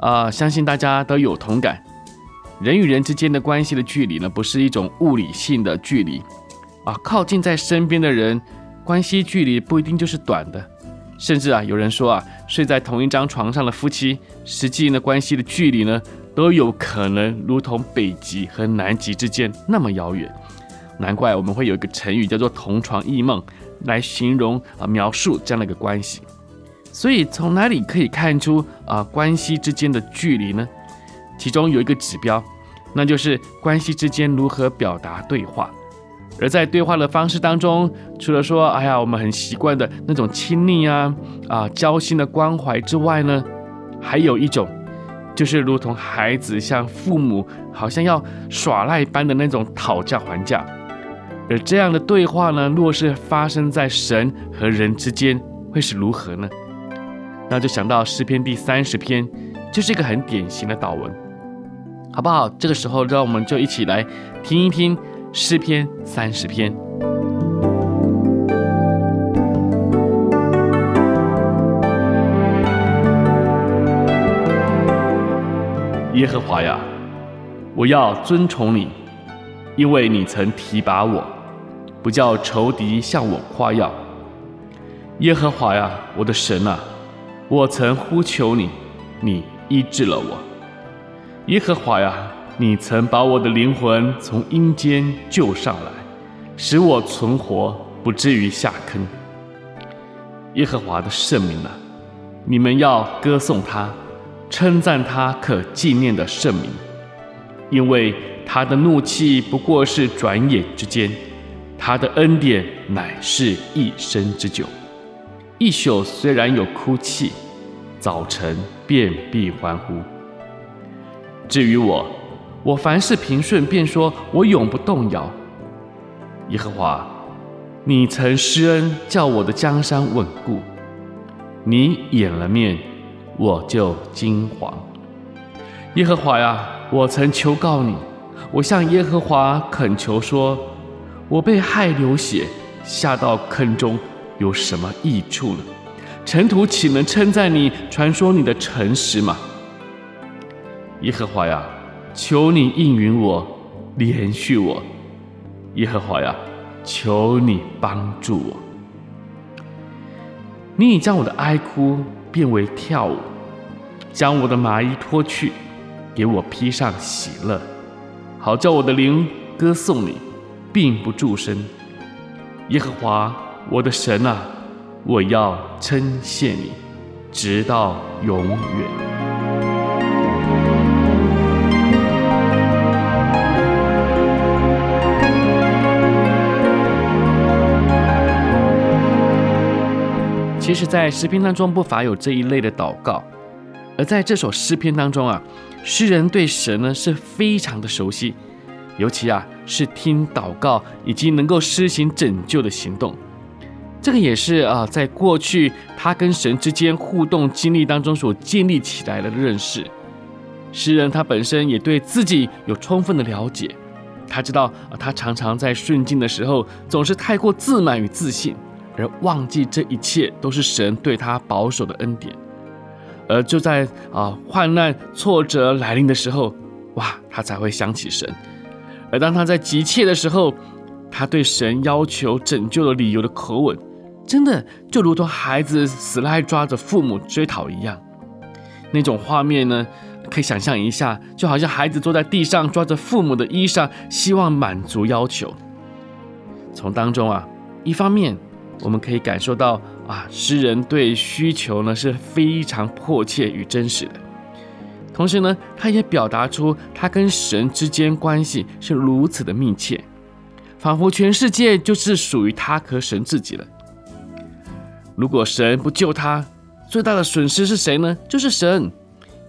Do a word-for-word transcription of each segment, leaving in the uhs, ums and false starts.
呃、相信大家都有同感，人与人之间的关系的距离呢不是一种物理性的距离、啊、靠近在身边的人关系距离不一定就是短的，甚至啊，有人说啊，睡在同一张床上的夫妻，实际的关系的距离呢，都有可能如同北极和南极之间那么遥远。难怪我们会有一个成语叫做“同床异梦”，来形容啊描述这样的一个关系。所以从哪里可以看出啊关系之间的距离呢？其中有一个指标，那就是关系之间如何表达对话。而在对话的方式当中，除了说哎呀我们很习惯的那种亲昵啊啊交心的关怀之外呢，还有一种就是如同孩子向父母好像要耍赖般的那种讨价还价。而这样的对话呢，若是发生在神和人之间会是如何呢？那就想到诗篇第三十篇，就是一个很典型的祷文，好不好？这个时候让我们就一起来听一听诗篇三十篇。耶和华呀，我要尊崇你，因为你曾提拔我，不叫仇敌向我夸耀。耶和华呀，我的神啊，我曾呼求你，你医治了我。耶和华呀，你曾把我的灵魂从阴间救上来，使我存活，不至于下坑。耶和华的圣名啊，你们要歌颂他，称赞他可纪念的圣名，因为他的怒气不过是转眼之间，他的恩典乃是一生之久。一宿虽然有哭泣，早晨便必欢呼。至于我，我凡事平顺，便说我永不动摇。耶和华，你曾施恩，叫我的江山稳固。你掩了面，我就惊惶。耶和华呀，我曾求告你，我向耶和华恳求说，我被害流血，下到坑中，有什么益处呢？尘土岂能称赞你，传说你的诚实吗？耶和华呀，求你应允我，怜恤我。耶和华呀，求你帮助我。你已将我的哀哭变为跳舞，将我的麻衣脱去，给我披上喜乐，好叫我的灵歌颂你，并不住声。耶和华我的神啊，我要称谢你，直到永远。其实在诗篇当中不乏有这一类的祷告，而在这首诗篇当中啊，诗人对神呢是非常的熟悉，尤其啊是听祷告以及能够施行拯救的行动。这个也是啊在过去他跟神之间互动经历当中所建立起来的认识。诗人他本身也对自己有充分的了解，他知道、啊、他常常在顺境的时候总是太过自满与自信，而忘记这一切都是神对他保守的恩典。而就在啊患难挫折来临的时候，哇，他才会想起神。而当他在急切的时候，他对神要求拯救的理由的口吻，真的就如同孩子死赖抓着父母追讨一样。那种画面呢，可以想象一下，就好像孩子坐在地上抓着父母的衣裳，希望满足要求。从当中啊，一方面我们可以感受到啊，诗人对需求呢是非常迫切与真实的。同时呢，他也表达出他跟神之间关系是如此的密切，仿佛全世界就是属于他和神自己了。如果神不救他，最大的损失是谁呢？就是神，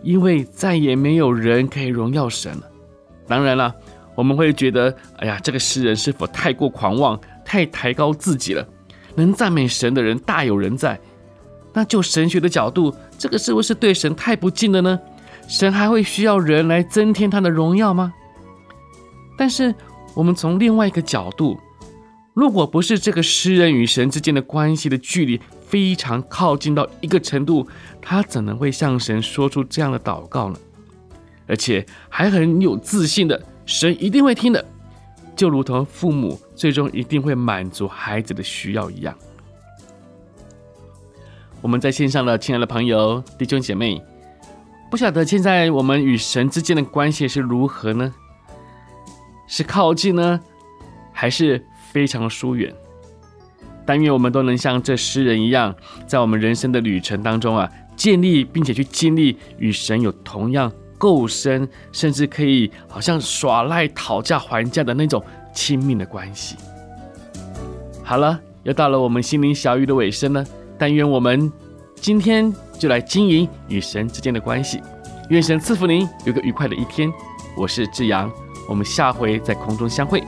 因为再也没有人可以荣耀神了。当然了，我们会觉得，哎呀，这个诗人是否太过狂妄，太抬高自己了？能赞美神的人大有人在。那就神学的角度，这个是不是对神太不敬了呢？神还会需要人来增添他的荣耀吗？但是我们从另外一个角度，如果不是这个诗人与神之间的关系的距离非常靠近到一个程度，他怎能会向神说出这样的祷告呢？而且还很有自信的，神一定会听的，就如同父母最终一定会满足孩子的需要一样。我们在线上的亲爱的朋友弟兄姐妹，不晓得现在我们与神之间的关系是如何呢？是靠近呢，还是非常疏远？但愿我们都能像这诗人一样，在我们人生的旅程当中啊，建立并且去经历与神有同样够深，甚至可以好像耍赖讨价还价的那种亲密的关系。好了，又到了我们心灵小语的尾声了，但愿我们今天就来经营与神之间的关系。愿神赐福您有个愉快的一天。我是志阳，我们下回在空中相会。